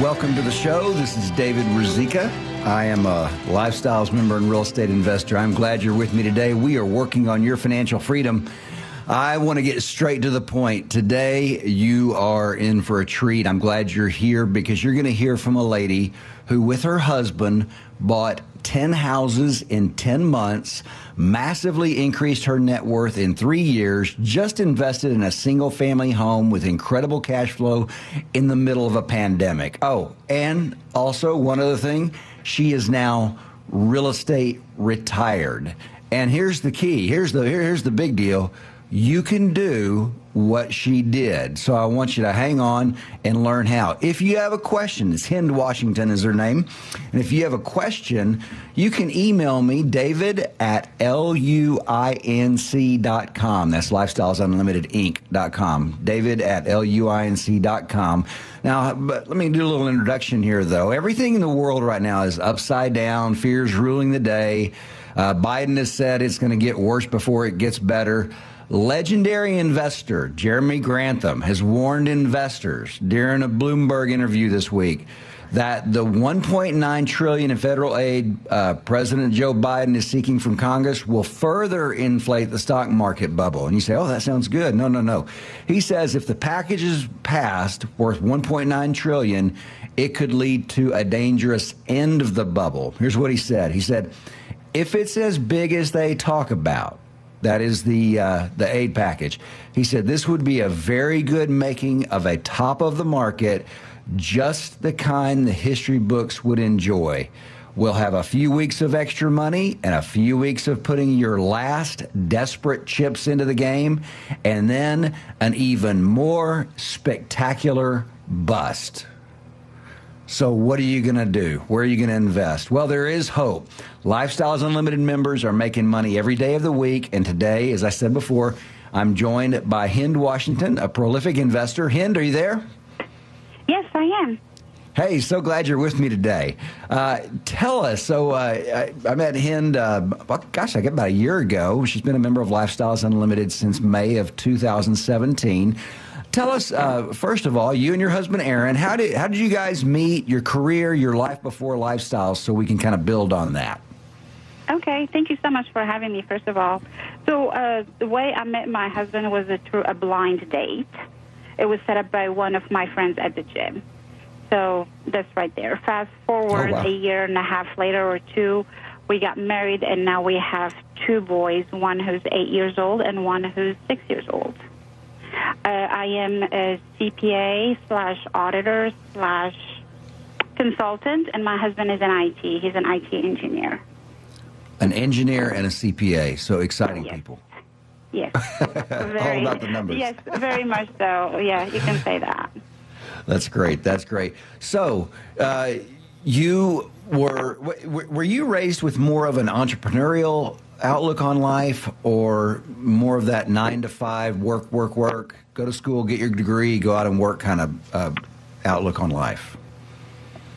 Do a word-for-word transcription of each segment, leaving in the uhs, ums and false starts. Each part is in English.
Welcome to the show. This is David Ruzicka. I am a Lifestyles member and real estate investor. I'm glad you're with me today. We are working on your financial freedom. I want to get straight to the point. Today, you are in for a treat. I'm glad you're here because you're going to hear from a lady who, with her husband, bought ten houses in ten months, massively increased her net worth in three years, just invested in a single family home with incredible cash flow in the middle of a pandemic. Oh, and also one other thing, she is now real estate retired. And here's the key. Here's the, here, here's the big deal. You can do what she did. So I want you to hang on and learn how. If you have a question, it's Hind Washington is her name. And if you have a question, you can email me, David at L U I N C dot com. That's Lifestyles Unlimited Inc dot com. David at L U I N C dot com. Now, but let me do a little introduction here, though. Everything in the world right now is upside down. Fear's ruling the day. Uh, Biden has said it's going to get worse before it gets better. Legendary investor Jeremy Grantham has warned investors during a Bloomberg interview this week that the one point nine trillion dollars in federal aid uh, President Joe Biden is seeking from Congress will further inflate the stock market bubble. And you say, oh, that sounds good. No, no, no. He says if the package is passed worth one point nine trillion dollars, it could lead to a dangerous end of the bubble. Here's what he said. He said, if it's as big as they talk about, that is the uh, the aid package. He said this would be a very good making of a top of the market, just the kind the history books would enjoy. We'll have a few weeks of extra money and a few weeks of putting your last desperate chips into the game, and then an even more spectacular bust. So what are you going to do? Where are you going to invest? Well, there is hope. Lifestyles Unlimited members are making money every day of the week. And today, as I said before, I'm joined by Hind Washington, a prolific investor. Hind, are you there? Yes, I am. Hey, so glad you're with me today. Uh, tell us. So uh, I, I met Hind, uh, gosh, I guess about a year ago. She's been a member of Lifestyles Unlimited since May of two thousand seventeen. Tell us, uh, first of all, you and your husband, Aaron, how did how did you guys meet, your career, your life before Lifestyles, so we can kind of build on that? Okay. Thank you so much for having me, first of all. So uh, the way I met my husband was a, through a blind date. It was set up by one of my friends at the gym. So that's right there. Fast forward oh, wow. a year and a half later or two, we got married, and now we have two boys, one who's eight years old and one who's six years old. Uh, I am a C P A slash auditor slash consultant, and my husband is an I T. He's an I T engineer. An engineer and a C P A, so exciting yes. people. Yes. Very, all about the numbers. Yes, very much so. Yeah, you can say that. That's great. That's great. So uh, you were, were you raised with more of an entrepreneurial outlook on life, or more of that nine to five work, work, work, go to school, get your degree, go out and work kind of uh, outlook on life?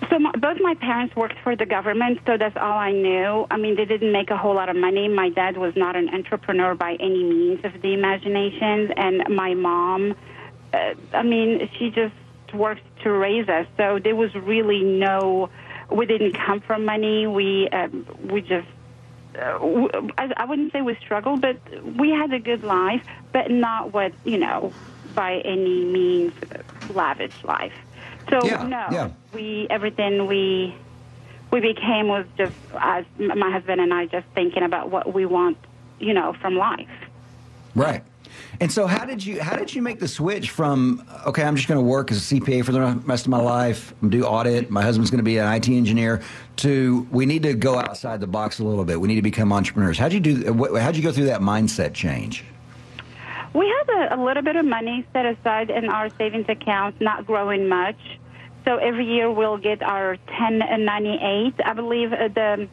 So my, both my parents worked for the government, so that's all I knew. I mean, they didn't make a whole lot of money. My dad was not an entrepreneur by any means of the imagination, and my mom, uh, I mean, she just worked to raise us. So there was really no, we didn't come from money. We uh, we just Uh, I, I wouldn't say we struggled, but we had a good life, but not what, you know, by any means lavish life. So, yeah, no, yeah. we everything we we became was just, as my husband and I, just thinking about what we want, you know, from life. Right. And so how did you how did you make the switch from, okay, I'm just going to work as a C P A for the rest of my life, do audit, my husband's going to be an I T engineer, to we need to go outside the box a little bit. We need to become entrepreneurs. How'd you do, how'd you go through that mindset change? We had a, a little bit of money set aside in our savings account, not growing much. So every year we'll get our ten ninety-eight. I believe the,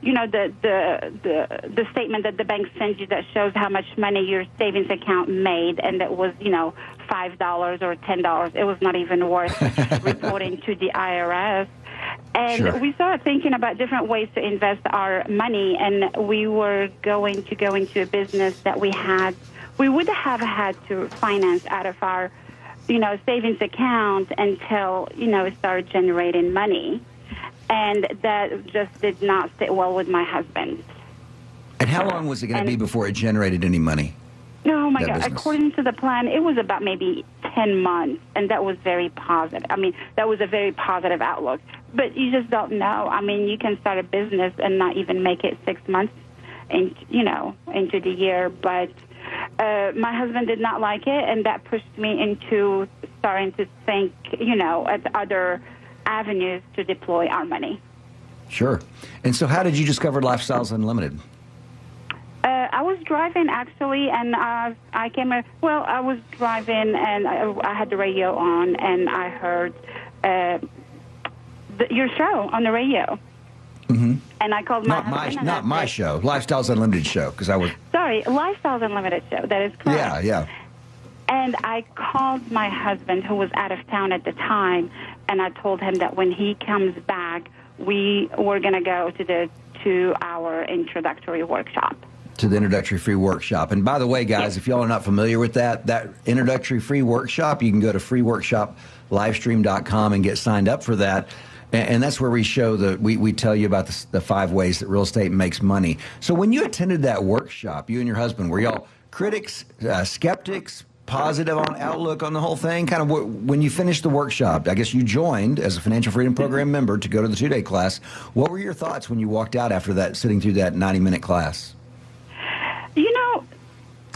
you know, the, the the the statement that the bank sends you that shows how much money your savings account made, and that was, you know, five dollars or ten dollars. It was not even worth reporting to the I R S. And sure. we started thinking about different ways to invest our money, and we were going to go into a business that we had, we would have had to finance out of our, you know, savings account until, you know, it started generating money. And that just did not sit well with my husband. And how long was it going to be before it generated any money? Oh, my God. Business? According to the plan, it was about maybe ten months, and that was very positive. I mean, that was a very positive outlook. But you just don't know. I mean, you can start a business and not even make it six months, in, you know, into the year. But uh, my husband did not like it, and that pushed me into starting to think, you know, at other avenues to deploy our money. Sure. And so how did you discover Lifestyles Unlimited? Uh, I was driving, actually, and uh, I came, well, I was driving, and I, I had the radio on, and I heard uh, the, your show on the radio. Mm-hmm. And I called my Not my, not my show, Lifestyles Unlimited show, because I was... Sorry, Lifestyles Unlimited show, that is correct. Yeah, yeah. And I called my husband, who was out of town at the time, and I told him that when he comes back, we were going to go to the two-hour introductory workshop. To the introductory free workshop. And by the way, guys, if y'all are not familiar with that, that introductory free workshop, you can go to free workshop livestream dot com and get signed up for that. And, and that's where we show the, we, we tell you about the, the five ways that real estate makes money. So when you attended that workshop, you and your husband, were y'all critics, uh, skeptics, positive on outlook on the whole thing? Kind of w when you finished the workshop, I guess you joined as a Financial Freedom Program member to go to the two-day class. What were your thoughts when you walked out after that, sitting through that ninety-minute class? You know,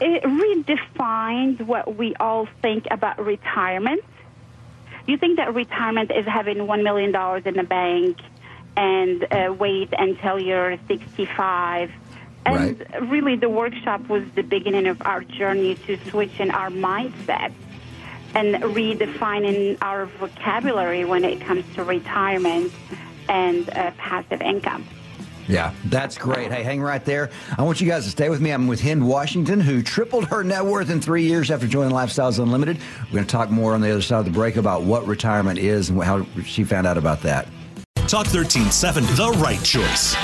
it redefined what we all think about retirement. You think that retirement is having one million dollars in the bank and uh, wait until you're sixty-five. And right. really, the workshop was the beginning of our journey to switching our mindset and redefining our vocabulary when it comes to retirement and uh, passive income. Yeah, that's great. Hey, hang right there. I want you guys to stay with me. I'm with Hind Washington, who tripled her net worth in three years after joining Lifestyles Unlimited. We're going to talk more on the other side of the break about what retirement is and how she found out about that. Talk thirteen seventy, the right choice.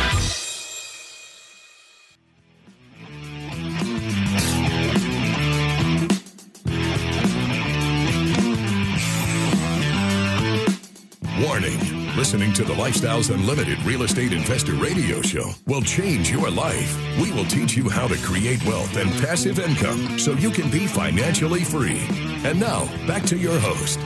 Warning. Listening to the Lifestyles Unlimited Real Estate Investor Radio Show will change your life. We will teach you how to create wealth and passive income so you can be financially free. And now, back to your host.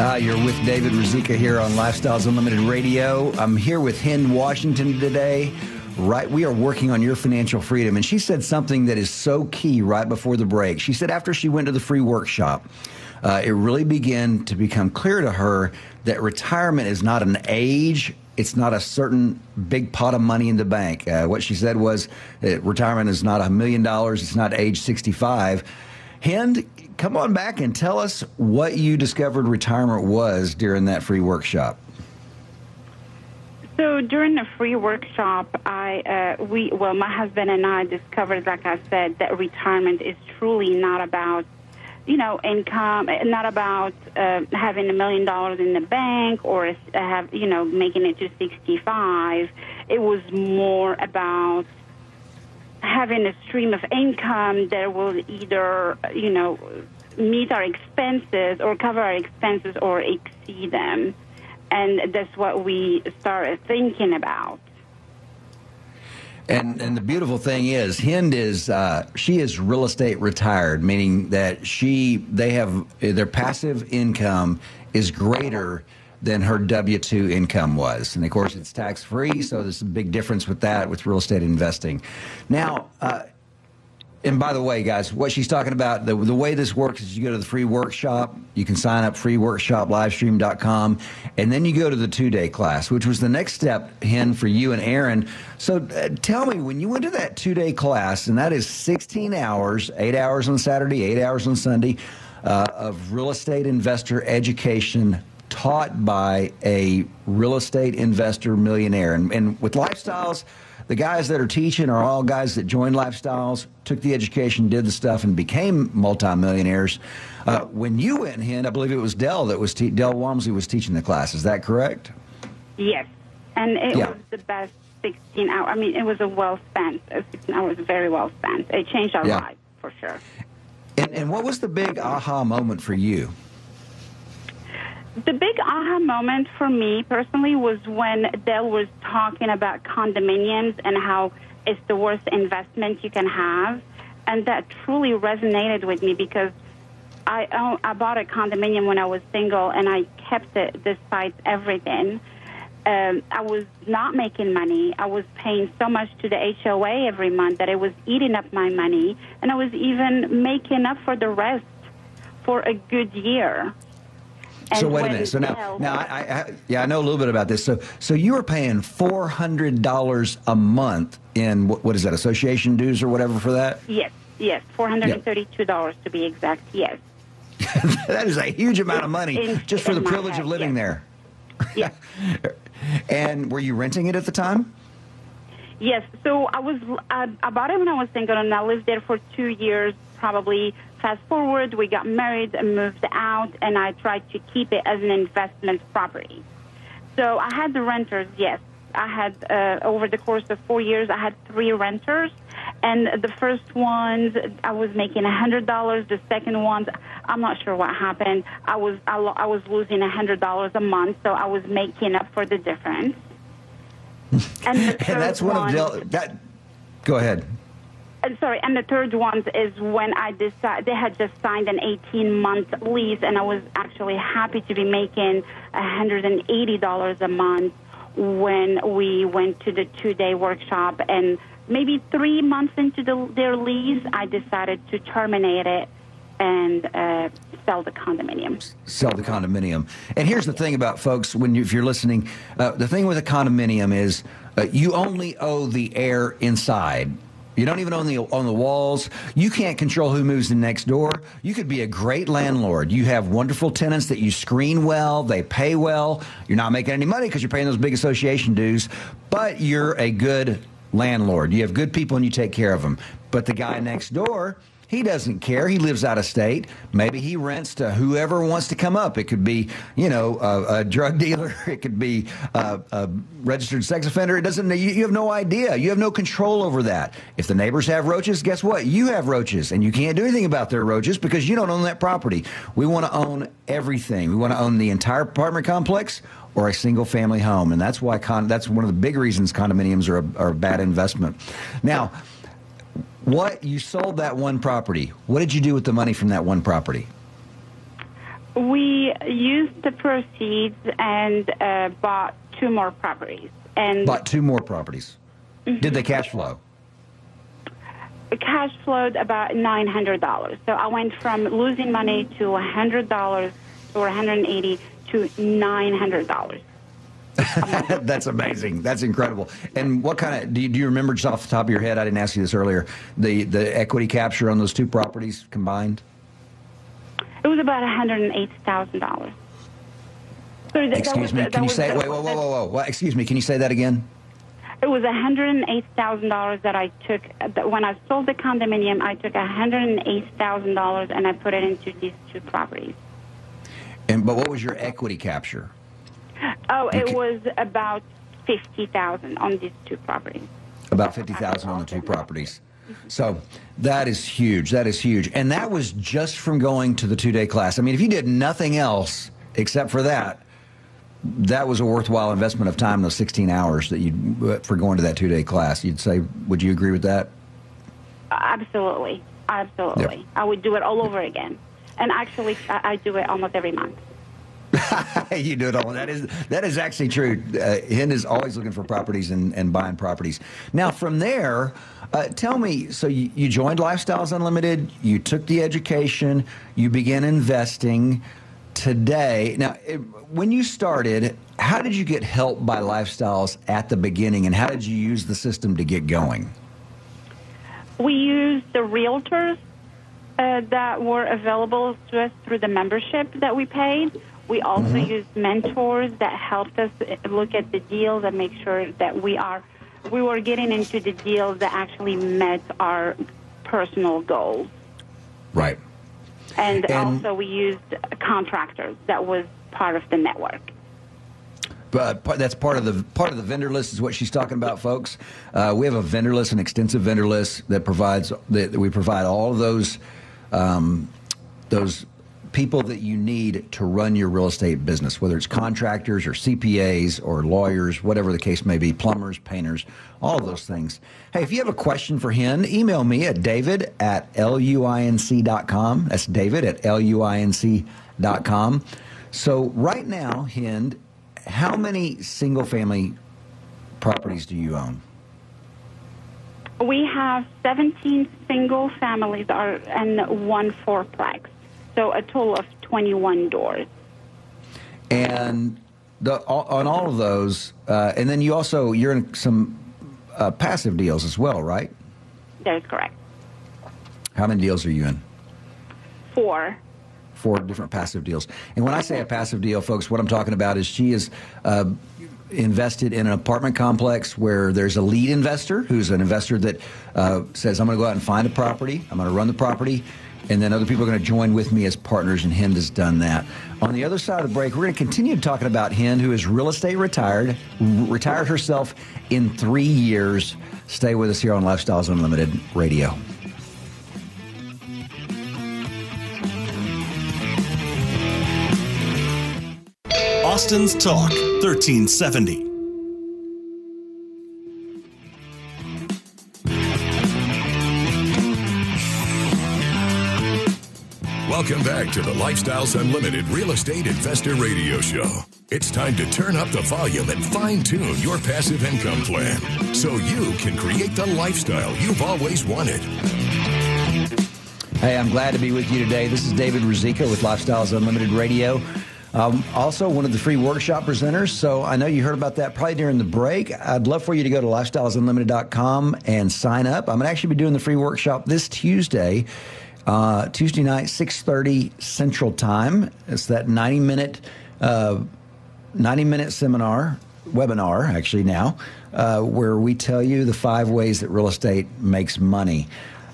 Uh, you're with David Ruzicka here on Lifestyles Unlimited Radio. I'm here with Hind Washington today. Right, we are working on your financial freedom. And she said something that is so key right before the break. She said after she went to the free workshop, Uh, it really began to become clear to her that retirement is not an age. It's not a certain big pot of money in the bank. Uh, what she said was uh, retirement is not a million dollars. It's not age sixty-five. Hind, come on back and tell us what you discovered retirement was during that free workshop. So during the free workshop, I uh, we well, my husband and I discovered, like I said, that retirement is truly not about, you know, income, not about uh, having a million dollars in the bank or have, you know, making it to sixty-five. It was more about having a stream of income that will either, you know, meet our expenses or cover our expenses or exceed them. And that's what we started thinking about. And, and the beautiful thing is, Hind is uh, she is real estate retired, meaning that she they have their passive income is greater than her W two income was, and of course it's tax free, so there's a big difference with that with real estate investing. Now, uh, and by the way, guys, what she's talking about the the way this works is you go to the free workshop, you can sign up free workshop livestream dot com, and then you go to the two-day class, which was the next step, Hind, for you and Aaron. So uh, tell me, when you went to that two-day class, and that is sixteen hours, eight hours on Saturday, eight hours on Sunday, uh, of real estate investor education taught by a real estate investor millionaire. And, and with Lifestyles, the guys that are teaching are all guys that joined Lifestyles, took the education, did the stuff, and became multimillionaires. Uh, when you went in, I believe it was Dell that was te- Dell Walmsley was teaching the class. Is that correct? Yes, and it yeah. was the best sixteen hours. I mean, it was a well spent. sixteen hours was very well spent. It changed our yeah. lives for sure. And, and what was the big aha moment for you? The big aha moment for me personally was when Dell was talking about condominiums and how it's the worst investment you can have. And that truly resonated with me because I own, I bought a condominium when I was single, and I kept it despite everything. Um, I was not making money. I was paying so much to the H O A every month that it was eating up my money. And I was even making up for the rest for a good year. And so wait a minute. So now, now I, I, yeah, I know a little bit about this. So, so you were paying four hundred dollars a month in what, what is that, association dues or whatever for that? Yes, yes, four hundred and thirty-two dollars yep. to be exact. Yes, that is a huge amount of money in, just for the privilege head, of living yes. there. Yes. And were you renting it at the time? Yes. So I was. I, I bought it when I was single, and I lived there for two years, probably. Fast forward, we got married and moved out, and I tried to keep it as an investment property. So I had the renters, yes. I had, uh, over the course of four years, I had three renters. And the first ones, I was making one hundred dollars. The second ones, I'm not sure what happened. I was, I, lo- I was losing one hundred dollars a month, so I was making up for the difference. And, the third and that's one, one of Del- that. Go ahead. And sorry, and the third one is when I decided they had just signed an eighteen-month lease, and I was actually happy to be making one hundred eighty dollars a month when we went to the two-day workshop. And maybe three months into the, their lease, I decided to terminate it and uh, sell the condominium. Sell the condominium. And here's the thing about folks, when you, if you're listening, uh, the thing with a condominium is uh, you only owe the air inside. You don't even own the on the walls. You can't control who moves in next door. You could be a great landlord. You have wonderful tenants that you screen well. They pay well. You're not making any money because you're paying those big association dues. But you're a good landlord. You have good people and you take care of them. But the guy next door, he doesn't care. He lives out of state. Maybe he rents to whoever wants to come up. It could be, you know, a, a drug dealer. It could be a, a registered sex offender. It doesn't. You, you have no idea. You have no control over that. If the neighbors have roaches, guess what? You have roaches, and you can't do anything about their roaches because you don't own that property. We want to own everything. We want to own the entire apartment complex or a single-family home, and that's why con- that's one of the big reasons condominiums are a, are a bad investment. Now. What, you sold that one property. What did you do with the money from that one property? We used the proceeds and uh, bought two more properties. And bought two more properties. Mm-hmm. Did they cash flow? It cash flowed about nine hundred dollars. So I went from losing money to one hundred dollars or one hundred eighty dollars to nine hundred dollars. That's amazing. That's incredible. And what kind of, do you, do you remember just off the top of your head, I didn't ask you this earlier, the, the equity capture on those two properties combined? It was about one hundred eight thousand dollars. So excuse me, can you say, wait, whoa, whoa, whoa, whoa, excuse me, can you say that again? It was one hundred eight thousand dollars that I took, that when I sold the condominium, I took one hundred eight thousand dollars and I put it into these two properties. And but what was your equity capture? Oh, it was about fifty thousand dollars on these two properties. About fifty thousand dollars on the two properties. So that is huge. That is huge. And that was just from going to the two-day class. I mean, if you did nothing else except for that, that was a worthwhile investment of time, those sixteen hours that you for going to that two-day class. You'd say, would you agree with that? Absolutely. Absolutely. Yep. I would do it all over again. And actually, I do it almost every month. You do it all. That is that is actually true. Uh, Hind is always looking for properties and, and buying properties. Now, from there, uh, tell me, so you, you joined Lifestyles Unlimited, you took the education, you began investing today. Now, it, when you started, how did you get help by Lifestyles at the beginning, and how did you use the system to get going? We used the realtors uh, that were available to us through the membership that we paid. We also mm-hmm. used mentors that helped us look at the deals and make sure that we are we were getting into the deals that actually met our personal goals. Right. And, and also we used contractors. That was part of the network. But that's part of the part of the vendor list is what she's talking about, folks. Uh, we have a vendor list, an extensive vendor list that provides that we provide all of those um, those people that you need to run your real estate business, whether it's contractors or C P As or lawyers, whatever the case may be, plumbers, painters, all of those things. Hey, if you have a question for Hind, email me at David at L U I N C dot com. That's David at L U I N C dot com. So right now, Hind, how many single-family properties do you own? We have seventeen single families are, and one fourplex. So a total of twenty-one doors. And the, on all of those, uh, and then you also, you're in some uh, passive deals as well, right? That is correct. How many deals are you in? Four. Four different passive deals. And when I say a passive deal, folks, what I'm talking about is she is uh, invested in an apartment complex where there's a lead investor who's an investor that uh, says, I'm going to go out and find a property, I'm going to run the property, and then other people are going to join with me as partners, and Hind has done that. On the other side of the break, we're going to continue talking about Hind, who is real estate retired, retired herself in three years. Stay with us here on Lifestyles Unlimited Radio. Austin's Talk, thirteen seventy. Welcome back to the Lifestyles Unlimited Real Estate Investor Radio Show. It's time to turn up the volume and fine-tune your passive income plan so you can create the lifestyle you've always wanted. Hey, I'm glad to be with you today. This is David Ruzicka with Lifestyles Unlimited Radio. Um, also one of the free workshop presenters, so I know you heard about that probably during the break. I'd love for you to go to lifestyles unlimited dot com and sign up. I'm going to actually be doing the free workshop this Tuesday. Uh, Tuesday night, six thirty Central Time. It's that ninety-minute uh, ninety-minute seminar, webinar, actually now, uh, where we tell you the five ways that real estate makes money.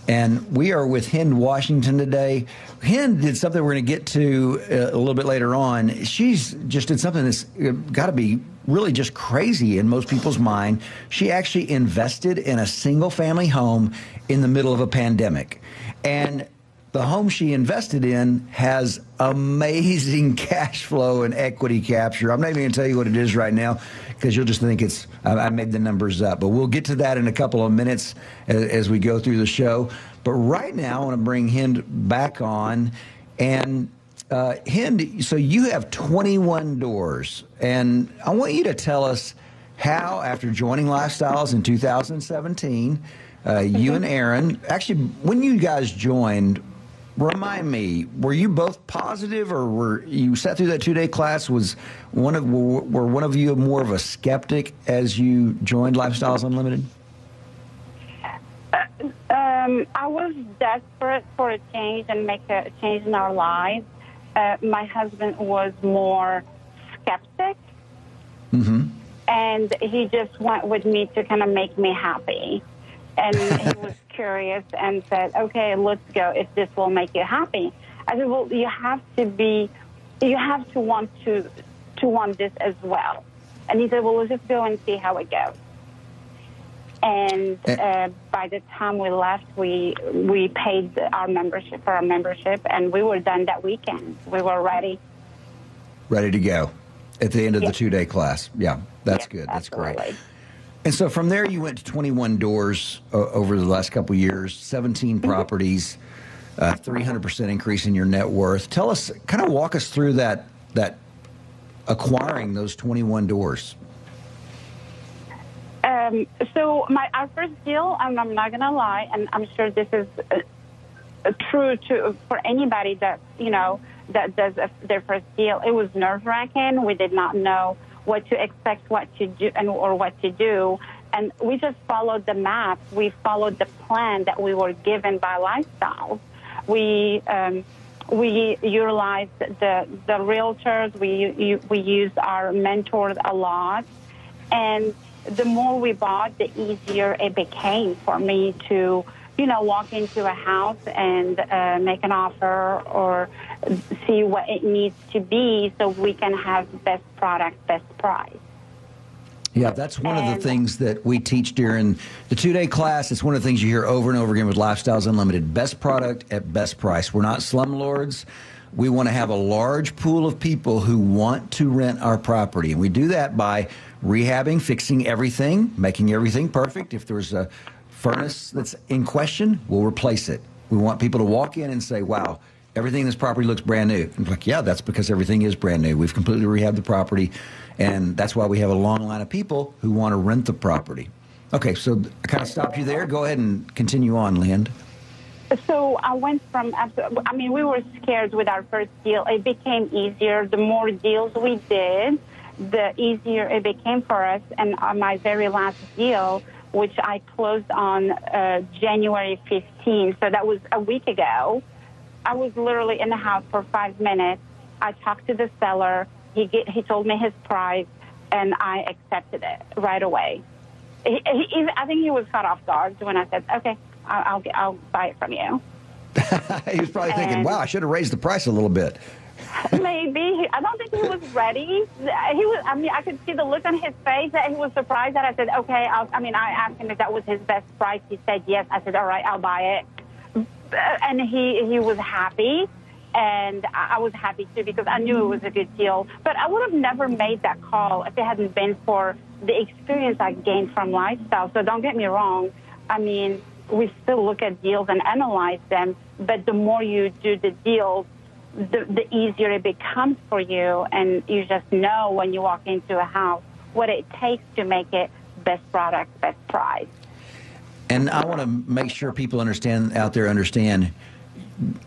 And we are with Hind Washington today. Hind did something we're going to get to a little bit later on. She's just did something that's got to be really just crazy in most people's mind. She actually invested in a single-family home in the middle of a pandemic. And the home she invested in has amazing cash flow and equity capture. I'm not even going to tell you what it is right now because you'll just think it's, I made the numbers up. But we'll get to that in a couple of minutes as we go through the show. But right now, I want to bring Hind back on. And uh, Hind, so you have twenty-one doors. And I want you to tell us how, after joining Lifestyles in two thousand seventeen, uh, you and Aaron, actually, when you guys joined, remind me, were you both positive, or were you sat through that two-day class? Was one of were one of you more of a skeptic as you joined Lifestyles Unlimited? Uh, um, I was desperate for a change and make a change in our lives. Uh, my husband was more skeptic, mm-hmm. and he just went with me to kind of make me happy. And he was curious and said, okay, let's go if this will make you happy. I said, well, you have to be, you have to want to, to want this as well. And he said, well, let's just go and see how it goes. And uh, by the time we left, we we paid our membership for our membership, and we were done that weekend. We were ready. Ready to go at the end of yeah. the two-day class. Yeah, that's yeah, good. That's absolutely. Great. And so from there, you went to twenty-one doors uh, over the last couple of years, seventeen properties, uh, three hundred percent increase in your net worth. Tell us, kind of walk us through that, that acquiring those twenty-one doors. Um, so my, our first deal, and I'm not going to lie, and I'm sure this is uh, true to for anybody that, you know, that does a, their first deal. It was nerve-wracking. We did not know what to expect, what to do, and or what to do. And we just followed the map. We followed the plan that we were given by Lifestyles. We um, We utilized the, the realtors. We, we used our mentors a lot. And the more we bought, the easier it became for me to, you know, walk into a house and uh, make an offer or see what it needs to be so we can have best product, best price. Yeah, that's one of the things that we teach during the two-day class. It's one of the things you hear over and over again with Lifestyles Unlimited. Best product at best price. We're not slumlords. We want to have a large pool of people who want to rent our property. And we do that by rehabbing, fixing everything, making everything perfect. If there's a furnace that's in question, we'll replace it. We want people to walk in and say, wow, everything in this property looks brand new. I'm like, yeah, that's because everything is brand new. We've completely rehabbed the property, and that's why we have a long line of people who want to rent the property. Okay, so I kind of stopped you there. Go ahead and continue on, Lind. So I went from, I mean, we were scared with our first deal. It became easier. The more deals we did, the easier it became for us. And on my very last deal, which I closed on uh, January fifteenth, so that was a week ago, I was literally in the house for five minutes. I talked to the seller. He get, he told me his price, and I accepted it right away. He, he, I think he was caught off guard when I said, "Okay, I'll I'll, I'll buy it from you." He was probably and thinking, "Wow, I should have raised the price a little bit." Maybe. I don't think he was ready. He was. I mean, I could see the look on his face that he was surprised that I said, "Okay." I'll, I mean, I asked him if that was his best price. He said yes. I said, "All right, I'll buy it." And he, he was happy, and I was happy, too, because I knew it was a good deal. But I would have never made that call if it hadn't been for the experience I gained from Lifestyle. So don't get me wrong. I mean, we still look at deals and analyze them, but the more you do the deals, the, the easier it becomes for you, and you just know when you walk into a house what it takes to make it best product, best price. And I want to make sure people understand out there understand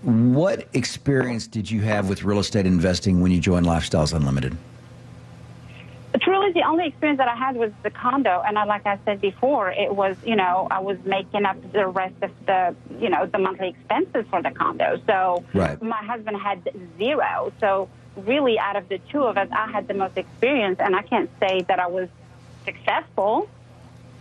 what experience did you have with real estate investing when you joined Lifestyles Unlimited? Truly, the only experience that I had was the condo, and I, like I said before, it was you know I was making up the rest of the you know the monthly expenses for the condo. So right. My husband had zero. So really, out of the two of us, I had the most experience, and I can't say that I was successful.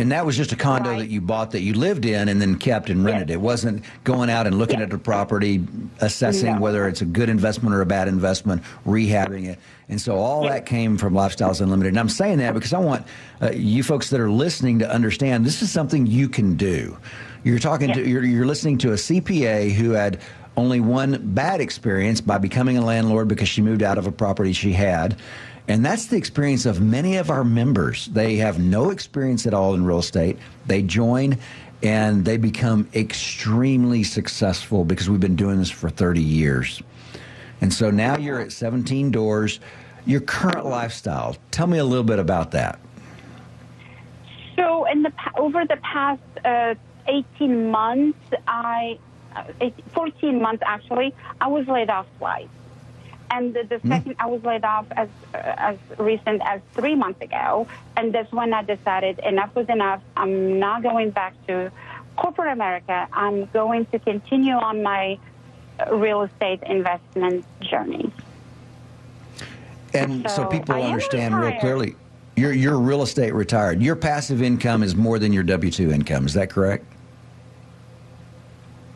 And that was just a condo right. that you bought that you lived in and then kept and rented. Yes. It wasn't going out and looking yes. at the property, assessing no. whether it's a good investment or a bad investment, rehabbing it. And so all yes. that came from Lifestyles Unlimited. And I'm saying that because I want uh, you folks that are listening to understand this is something you can do. You're talking yes. to you're, you're listening to a C P A who had only one bad experience by becoming a landlord because she moved out of a property she had. And that's the experience of many of our members. They have no experience at all in real estate. They join and they become extremely successful because we've been doing this for thirty years. And so now you're at seventeen doors. Your current lifestyle, tell me a little bit about that. So in the, over the past uh, eighteen months, I, fourteen months actually, I was laid off twice. And the, the second, I was laid off as uh, as recent as three months ago. And that's when I decided enough was enough. I'm not going back to corporate America. I'm going to continue on my real estate investment journey. And so, so people understand real clearly, you're, you're real estate retired. Your passive income is more than your W two income. Is that correct?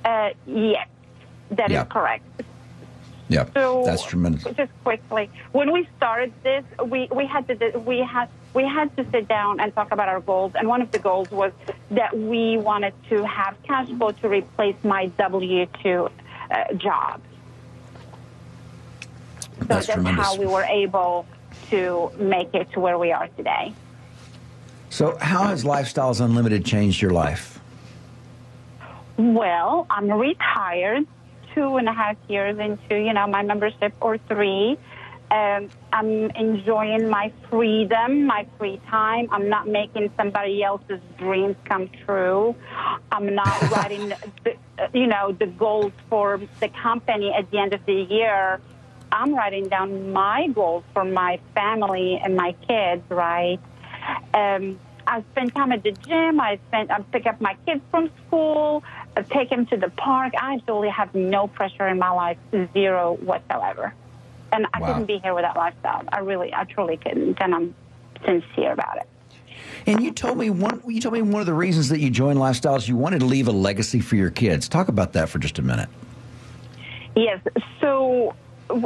Uh, yes, that yeah. is correct. Yeah, so, that's tremendous. Just quickly, when we started this, we, we had to we had we had to sit down and talk about our goals, and one of the goals was that we wanted to have cash flow to replace my W two uh, job. So that's, that's how we were able to make it to where we are today. So, how has Lifestyles Unlimited changed your life? Well, I'm retired. Two and a half years into, you know, my membership, or three. Um, I'm enjoying my freedom, my free time. I'm not making somebody else's dreams come true. I'm not writing, the, you know, the goals for the company at the end of the year. I'm writing down my goals for my family and my kids, right? Um, I spend time at the gym. I spend, I pick up my kids from school, I take them to the park. I totally have no pressure in my life, zero whatsoever. And I wow. couldn't be here without lifestyle. I really, I truly couldn't, and I'm sincere about it. And you told me one. You told me one of the reasons that you joined Lifestyles, you wanted to leave a legacy for your kids. Talk about that for just a minute. Yes. So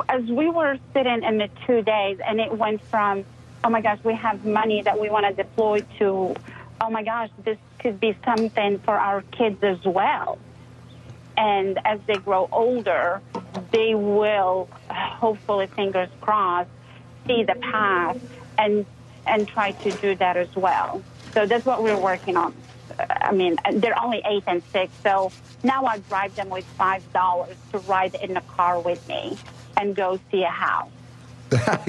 as we were sitting in the two days, and it went from, oh my gosh, we have money that we want to deploy to, oh my gosh, this could be something for our kids as well. And as they grow older, they will, hopefully, fingers crossed, see the path and and try to do that as well. So that's what we're working on. I mean, they're only eight and six, so now I bribe them with five dollars to ride in the car with me and go see a house.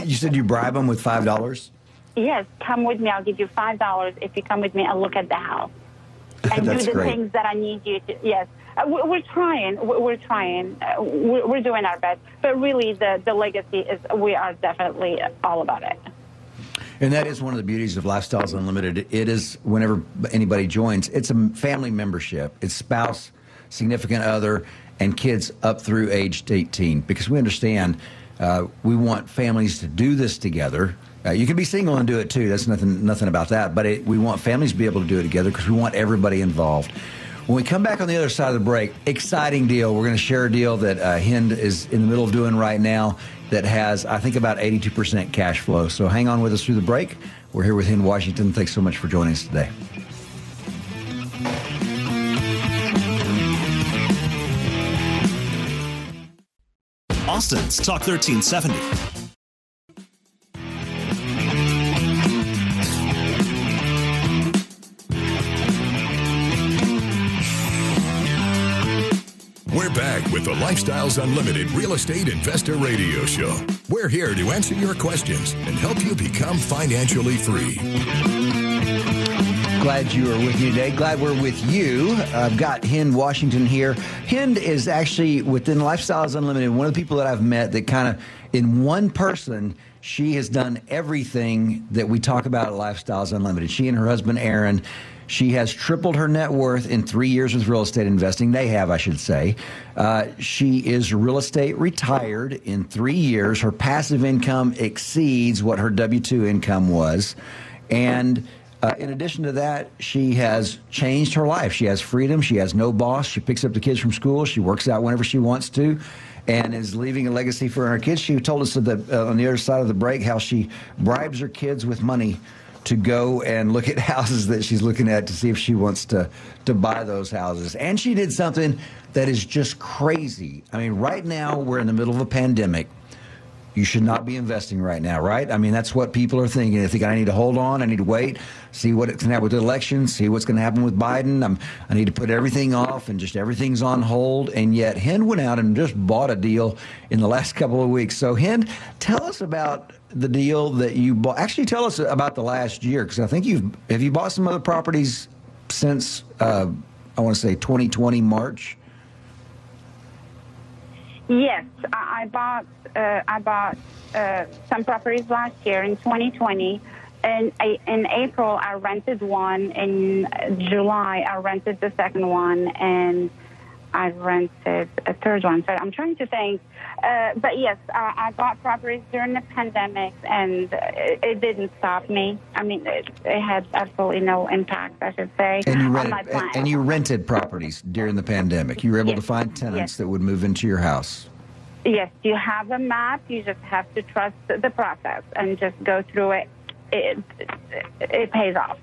You said you bribe them with five dollars? Yes, come with me. I'll give you five dollars if you come with me and look at the house. And do the great. things that I need you to, yes. We're trying, we're trying, we're doing our best. But really, the, the legacy is we are definitely all about it. And that is one of the beauties of Lifestyles Unlimited. It is, whenever anybody joins, it's a family membership. It's spouse, significant other, and kids up through age eighteen. Because we understand uh, we want families to do this together. Uh, you can be single and do it, too. That's nothing nothing about that. But it, we want families to be able to do it together because we want everybody involved. When we come back on the other side of the break, exciting deal. We're going to share a deal that uh, Hind is in the middle of doing right now that has, I think, about eighty-two percent cash flow. So hang on with us through the break. We're here with Hind Washington. Thanks so much for joining us today. Austin's Talk thirteen seventy. We're back with the Lifestyles Unlimited Real Estate Investor Radio Show. We're here to answer your questions and help you become financially free. Glad you are with me today. Glad we're with you. I've got Hind Washington here. Hind is actually, within Lifestyles Unlimited, one of the people that I've met that kind of, in one person, she has done everything that we talk about at Lifestyles Unlimited. She and her husband, Aaron. She has tripled her net worth in three years with real estate investing. They have, I should say. Uh, she is real estate retired in three years. Her passive income exceeds what her W two income was. And uh, in addition to that, she has changed her life. She has freedom. She has no boss. She picks up the kids from school. She works out whenever she wants to and is leaving a legacy for her kids. She told us that, uh, on the other side of the break how she bribes her kids with money to go and look at houses that she's looking at to see if she wants to to buy those houses. And she did something that is just crazy. I mean, right now we're in the middle of a pandemic. You should not be investing right now, right? I mean, that's what people are thinking. They think, I need to hold on. I need to wait, see what it's going to happen with the election, see what's going to happen with Biden. I'm, I need to put everything off and just everything's on hold. And yet Hind went out and just bought a deal in the last couple of weeks. So Hind, tell us about the deal that you bought. Actually, tell us about the last year, because I think you've, have you bought some other properties since, uh, I want to say twenty twenty March? Yes, I bought uh, I bought uh, some properties last year in twenty twenty, and I, in April I rented one. In July I rented the second one, and I rented a third one. So I'm trying to think, uh, but yes, I, I bought properties during the pandemic, and it, it didn't stop me. I mean, it, it had absolutely no impact, I should say. And you rented, on my plan. And you rented properties during the pandemic. You were able yes. to find tenants yes. that would move into your house. Yes, you have a map. You just have to trust the process and just go through it. It, it, it pays off.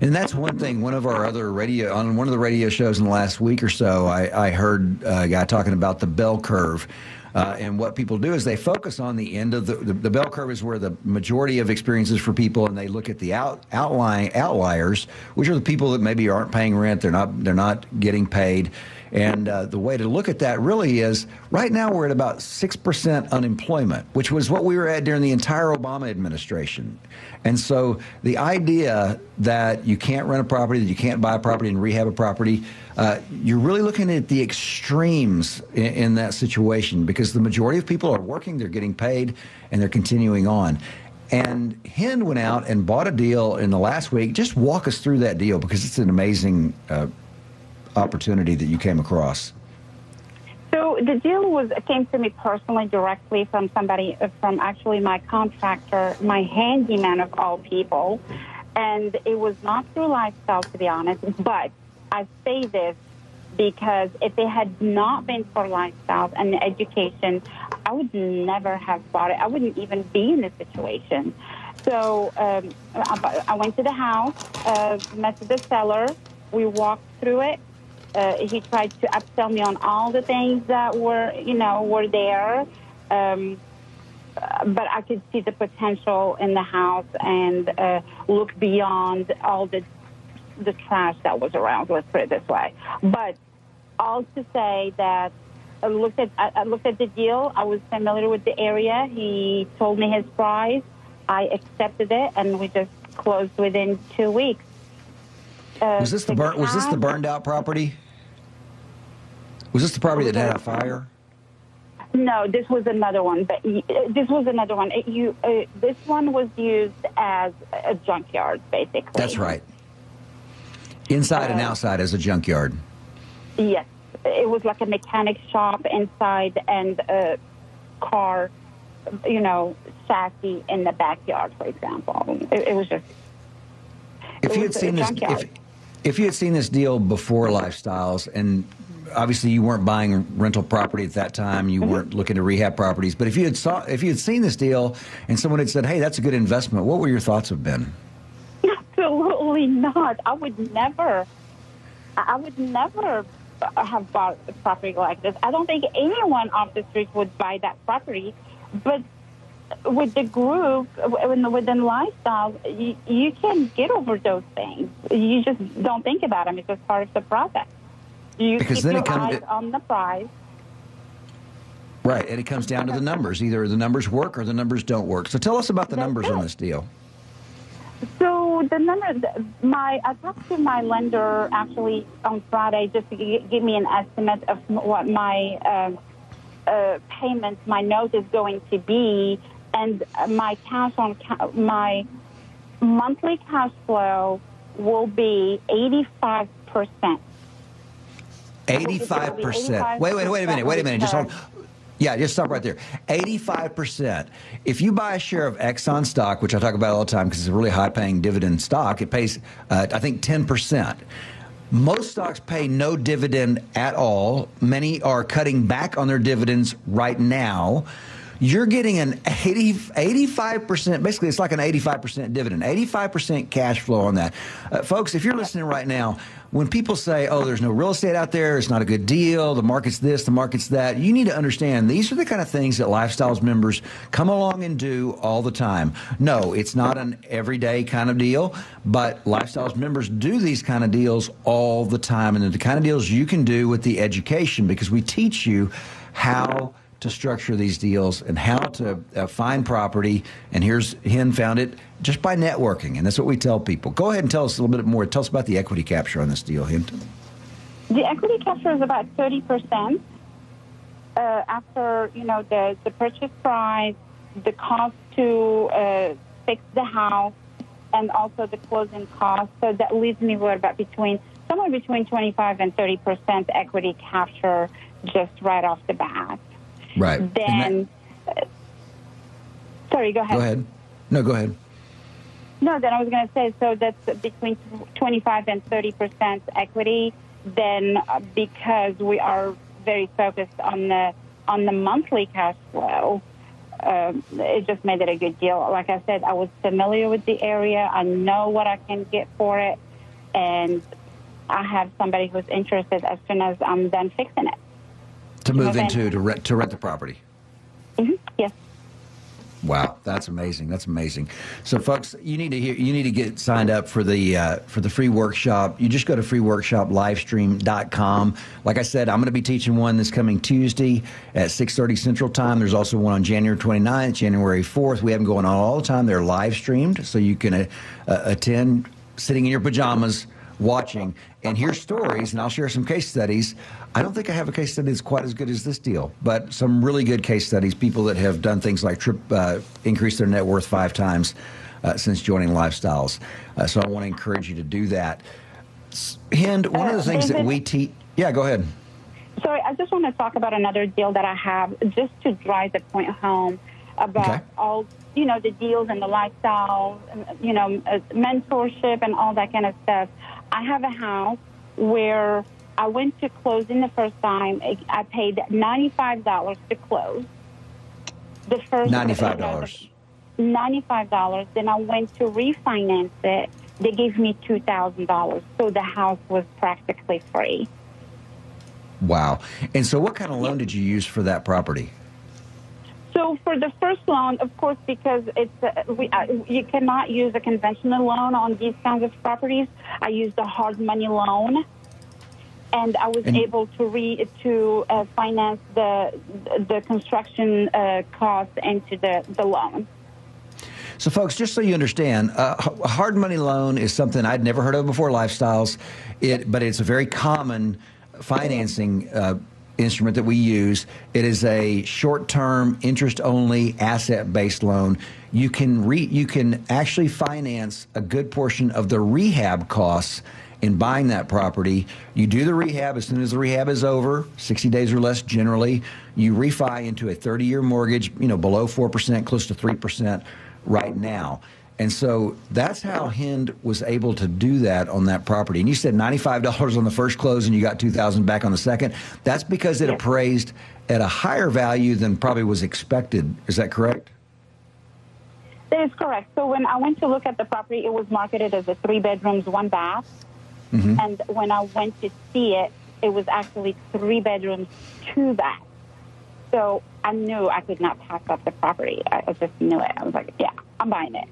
And that's one thing. One of our other radio, on one of the radio shows in the last week or so, I, I heard a guy talking about the bell curve. Uh, and what people do is they focus on the end of the, the, the bell curve is where the majority of experiences for people, and they look at the out, outlying outliers, which are the people that maybe aren't paying rent, they're not they're not getting paid. And uh, the way to look at that really is, right now we're at about six percent unemployment, which was what we were at during the entire Obama administration. And so the idea that you can't rent a property, that you can't buy a property and rehab a property, uh, you're really looking at the extremes in, in that situation, because the majority of people are working, they're getting paid, and they're continuing on. And Hind went out and bought a deal in the last week. Just walk us through that deal, because it's an amazing uh, opportunity that you came across. So the deal was came to me personally, directly from somebody, from actually my contractor, my handyman of all people. And it was not through Lifestyle, to be honest, but I say this because if it had not been for Lifestyle and education, I would never have bought it. I wouldn't even be in this situation. So um, I, I went to the house, uh, met the seller. We walked through it. Uh, he tried to upsell me on all the things that were, you know, were there. Um, but I could see the potential in the house and uh, look beyond all the the trash that was around, let's put it this way. But all to say that I looked at, I looked at the deal. I was familiar with the area. He told me his price. I accepted it, and we just closed within two weeks. Uh, was this the bur- was this the burned out property? Was this the property that had a fire? No, this was another one. But this was another one. It, you, uh, this one was used as a junkyard, basically. That's right. Inside uh, and outside as a junkyard. Yes, it was like a mechanic shop inside and a car, you know, chassis in the backyard, for example. It, it was just. If you had seen this, if, if you had seen this deal before Lifestyles, and obviously you weren't buying rental property at that time, you mm-hmm. weren't looking to rehab properties. But if you had saw, if you had seen this deal, and someone had said, "Hey, that's a good investment," what would your thoughts have been? Absolutely not. I would never. I would never have bought a property like this. I don't think anyone off the street would buy that property, but. With the group, within Lifestyle, you, you can get over those things. You just don't think about them. It's just part of the process. You because keep then your it comes eyes to, on the prize. Right, and it comes down to the numbers. Either the numbers work or the numbers don't work. So tell us about the That's numbers it. on this deal. So the numbers, my I talked to my lender actually on Friday just to give me an estimate of what my um, uh, payment, my note is going to be. And my cash on my monthly cash flow will be eighty-five percent. Eighty-five percent. Wait, wait, wait a minute. Wait a minute. Just hold. Yeah, just stop right there. Eighty-five percent. If you buy a share of Exxon stock, which I talk about all the time because it's a really high-paying dividend stock, it pays, uh, I think, ten percent. Most stocks pay no dividend at all. Many are cutting back on their dividends right now. You're getting an eighty, eighty-five percent, basically it's like an eighty-five percent dividend, eighty-five percent cash flow on that. Uh, folks, if you're listening right now, when people say, oh, there's no real estate out there, it's not a good deal, the market's this, the market's that, you need to understand these are the kind of things that Lifestyles members come along and do all the time. No, it's not an everyday kind of deal, but Lifestyles members do these kind of deals all the time, and they're the kind of deals you can do with the education because we teach you how to structure these deals and how to uh, find property. And here's Hind found it just by networking. And that's what we tell people. Go ahead and tell us a little bit more. Tell us about the equity capture on this deal, Hind. The equity capture is about thirty percent uh, after, you know, the, the purchase price, the cost to uh, fix the house, and also the closing cost. So that leaves me with about between somewhere between twenty-five and thirty percent equity capture just right off the bat. Right. Then, that, uh, sorry, go ahead. Go ahead. No, go ahead. No, then I was going to say, so that's between twenty-five and thirty percent equity. Then uh, because we are very focused on the on the monthly cash flow, uh, it just made it a good deal. Like I said, I was familiar with the area. I know what I can get for it. And I have somebody who's interested as soon as I'm done fixing it. To move into, to rent, to rent the property. Mm-hmm. Yes. Wow, that's amazing. That's amazing. So, folks, you need to hear, you need to get signed up for the uh, for the free workshop. You just go to free workshop livestream dot com. Like I said, I'm going to be teaching one this coming Tuesday at six thirty Central Time. There's also one on January twenty-ninth, January fourth. We have them going on all the time. They're live streamed, so you can uh, uh, attend sitting in your pajamas watching. and hear stories, and I'll share some case studies. I don't think I have a case study that's quite as good as this deal, but some really good case studies, people that have done things like trip, uh, increase their net worth five times uh, since joining Lifestyles. Uh, so I want to encourage you to do that. Hind, one of the things that we teach... Yeah, go ahead. Sorry, I just want to talk about another deal that I have, just to drive the point home about okay. all, you know, the deals and the lifestyle, you know, mentorship and all that kind of stuff. I have a house where I went to close in the first time. I paid ninety-five dollars to close. The first ninety-five dollars. ninety-five dollars. Then I went to refinance it. They gave me two thousand dollars. So the house was practically free. Wow. And so what kind of loan did you use for that property? So for the first loan, of course, because it's uh, we, uh, you cannot use a conventional loan on these kinds of properties, I used a hard money loan, and I was and able to re to uh, finance the the construction uh, cost into the, the loan. So, folks, just so you understand, uh, a hard money loan is something I'd never heard of before, Lifestyles, it, but it's a very common financing uh, instrument that we use. It is a short-term, interest-only, asset-based loan. You can re you can actually finance a good portion of the rehab costs in buying that property. You do the rehab as soon as the rehab is over, sixty days or less generally. You refi into a thirty-year mortgage, you know, below four percent, close to three percent right now. And so that's how Hind was able to do that on that property. And you said ninety-five dollars on the first close and you got two thousand dollars back on the second. That's because it appraised at a higher value than probably was expected. Is that correct? That is correct. So when I went to look at the property, it was marketed as a three bedrooms, one bath. Mm-hmm. And when I went to see it, it was actually three bedrooms, two baths. So I knew I could not pass up the property. I just knew it. I was like, yeah, I'm buying it.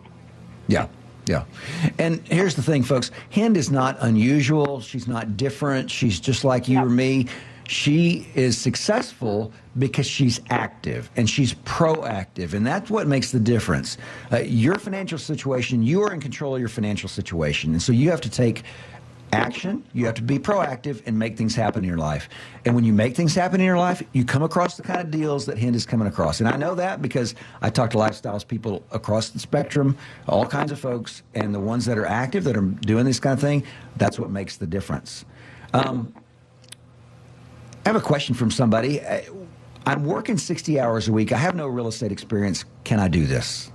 Yeah, yeah. And here's the thing, folks. Hind is not unusual. She's not different. She's just like you yep. or me. She is successful because she's active and she's proactive, and that's what makes the difference. Uh, your financial situation, you are in control of your financial situation, and so you have to take action. You have to be proactive and make things happen in your life. And when you make things happen in your life, you come across the kind of deals that Hind is coming across. And I know that because I talk to Lifestyles people across the spectrum, all kinds of folks, and the ones that are active, that are doing this kind of thing, that's what makes the difference. Um, I have a question from somebody. I'm working sixty hours a week. I have no real estate experience. Can I do this?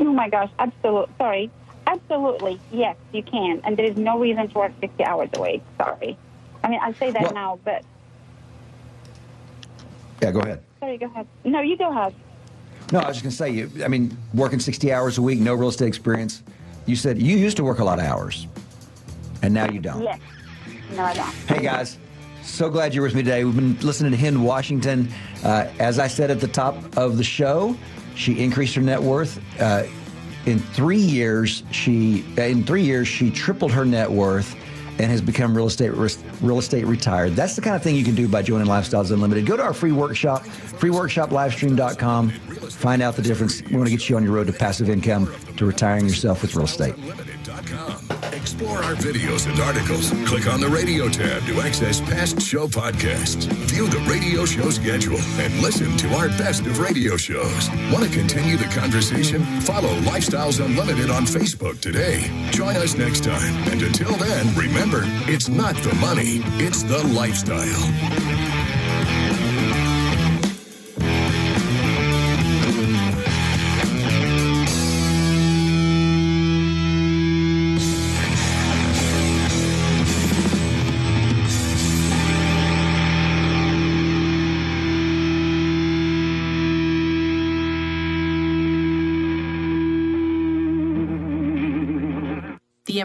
Oh my gosh, absolutely. Sorry. Absolutely, yes, you can. And there is no reason to work sixty hours a week, sorry. I mean, I say that well, now, but... Yeah, go ahead. Sorry, go ahead. No, you go ahead. No, I was just going to say, I mean, working sixty hours a week, no real estate experience. You said you used to work a lot of hours, and now you don't. Yes, no, I don't. Hey, guys, so glad you're with me today. We've been listening to Hind Washington. Uh, as I said at the top of the show, she increased her net worth. Uh, In three years, she in three years she tripled her net worth and has become real estate real estate retired. That's the kind of thing you can do by joining Lifestyles Unlimited. Go to our free workshop, free workshop livestream dot com. Find out the difference. We want to get you on your road to passive income, to retiring yourself with real estate. Explore our videos and articles. Click on the radio tab to access past show podcasts. View the radio show schedule and listen to our best of radio shows. Want to continue the conversation? Follow Lifestyles Unlimited on Facebook today. Join us next time. And until then, remember, it's not the money, it's the lifestyle. The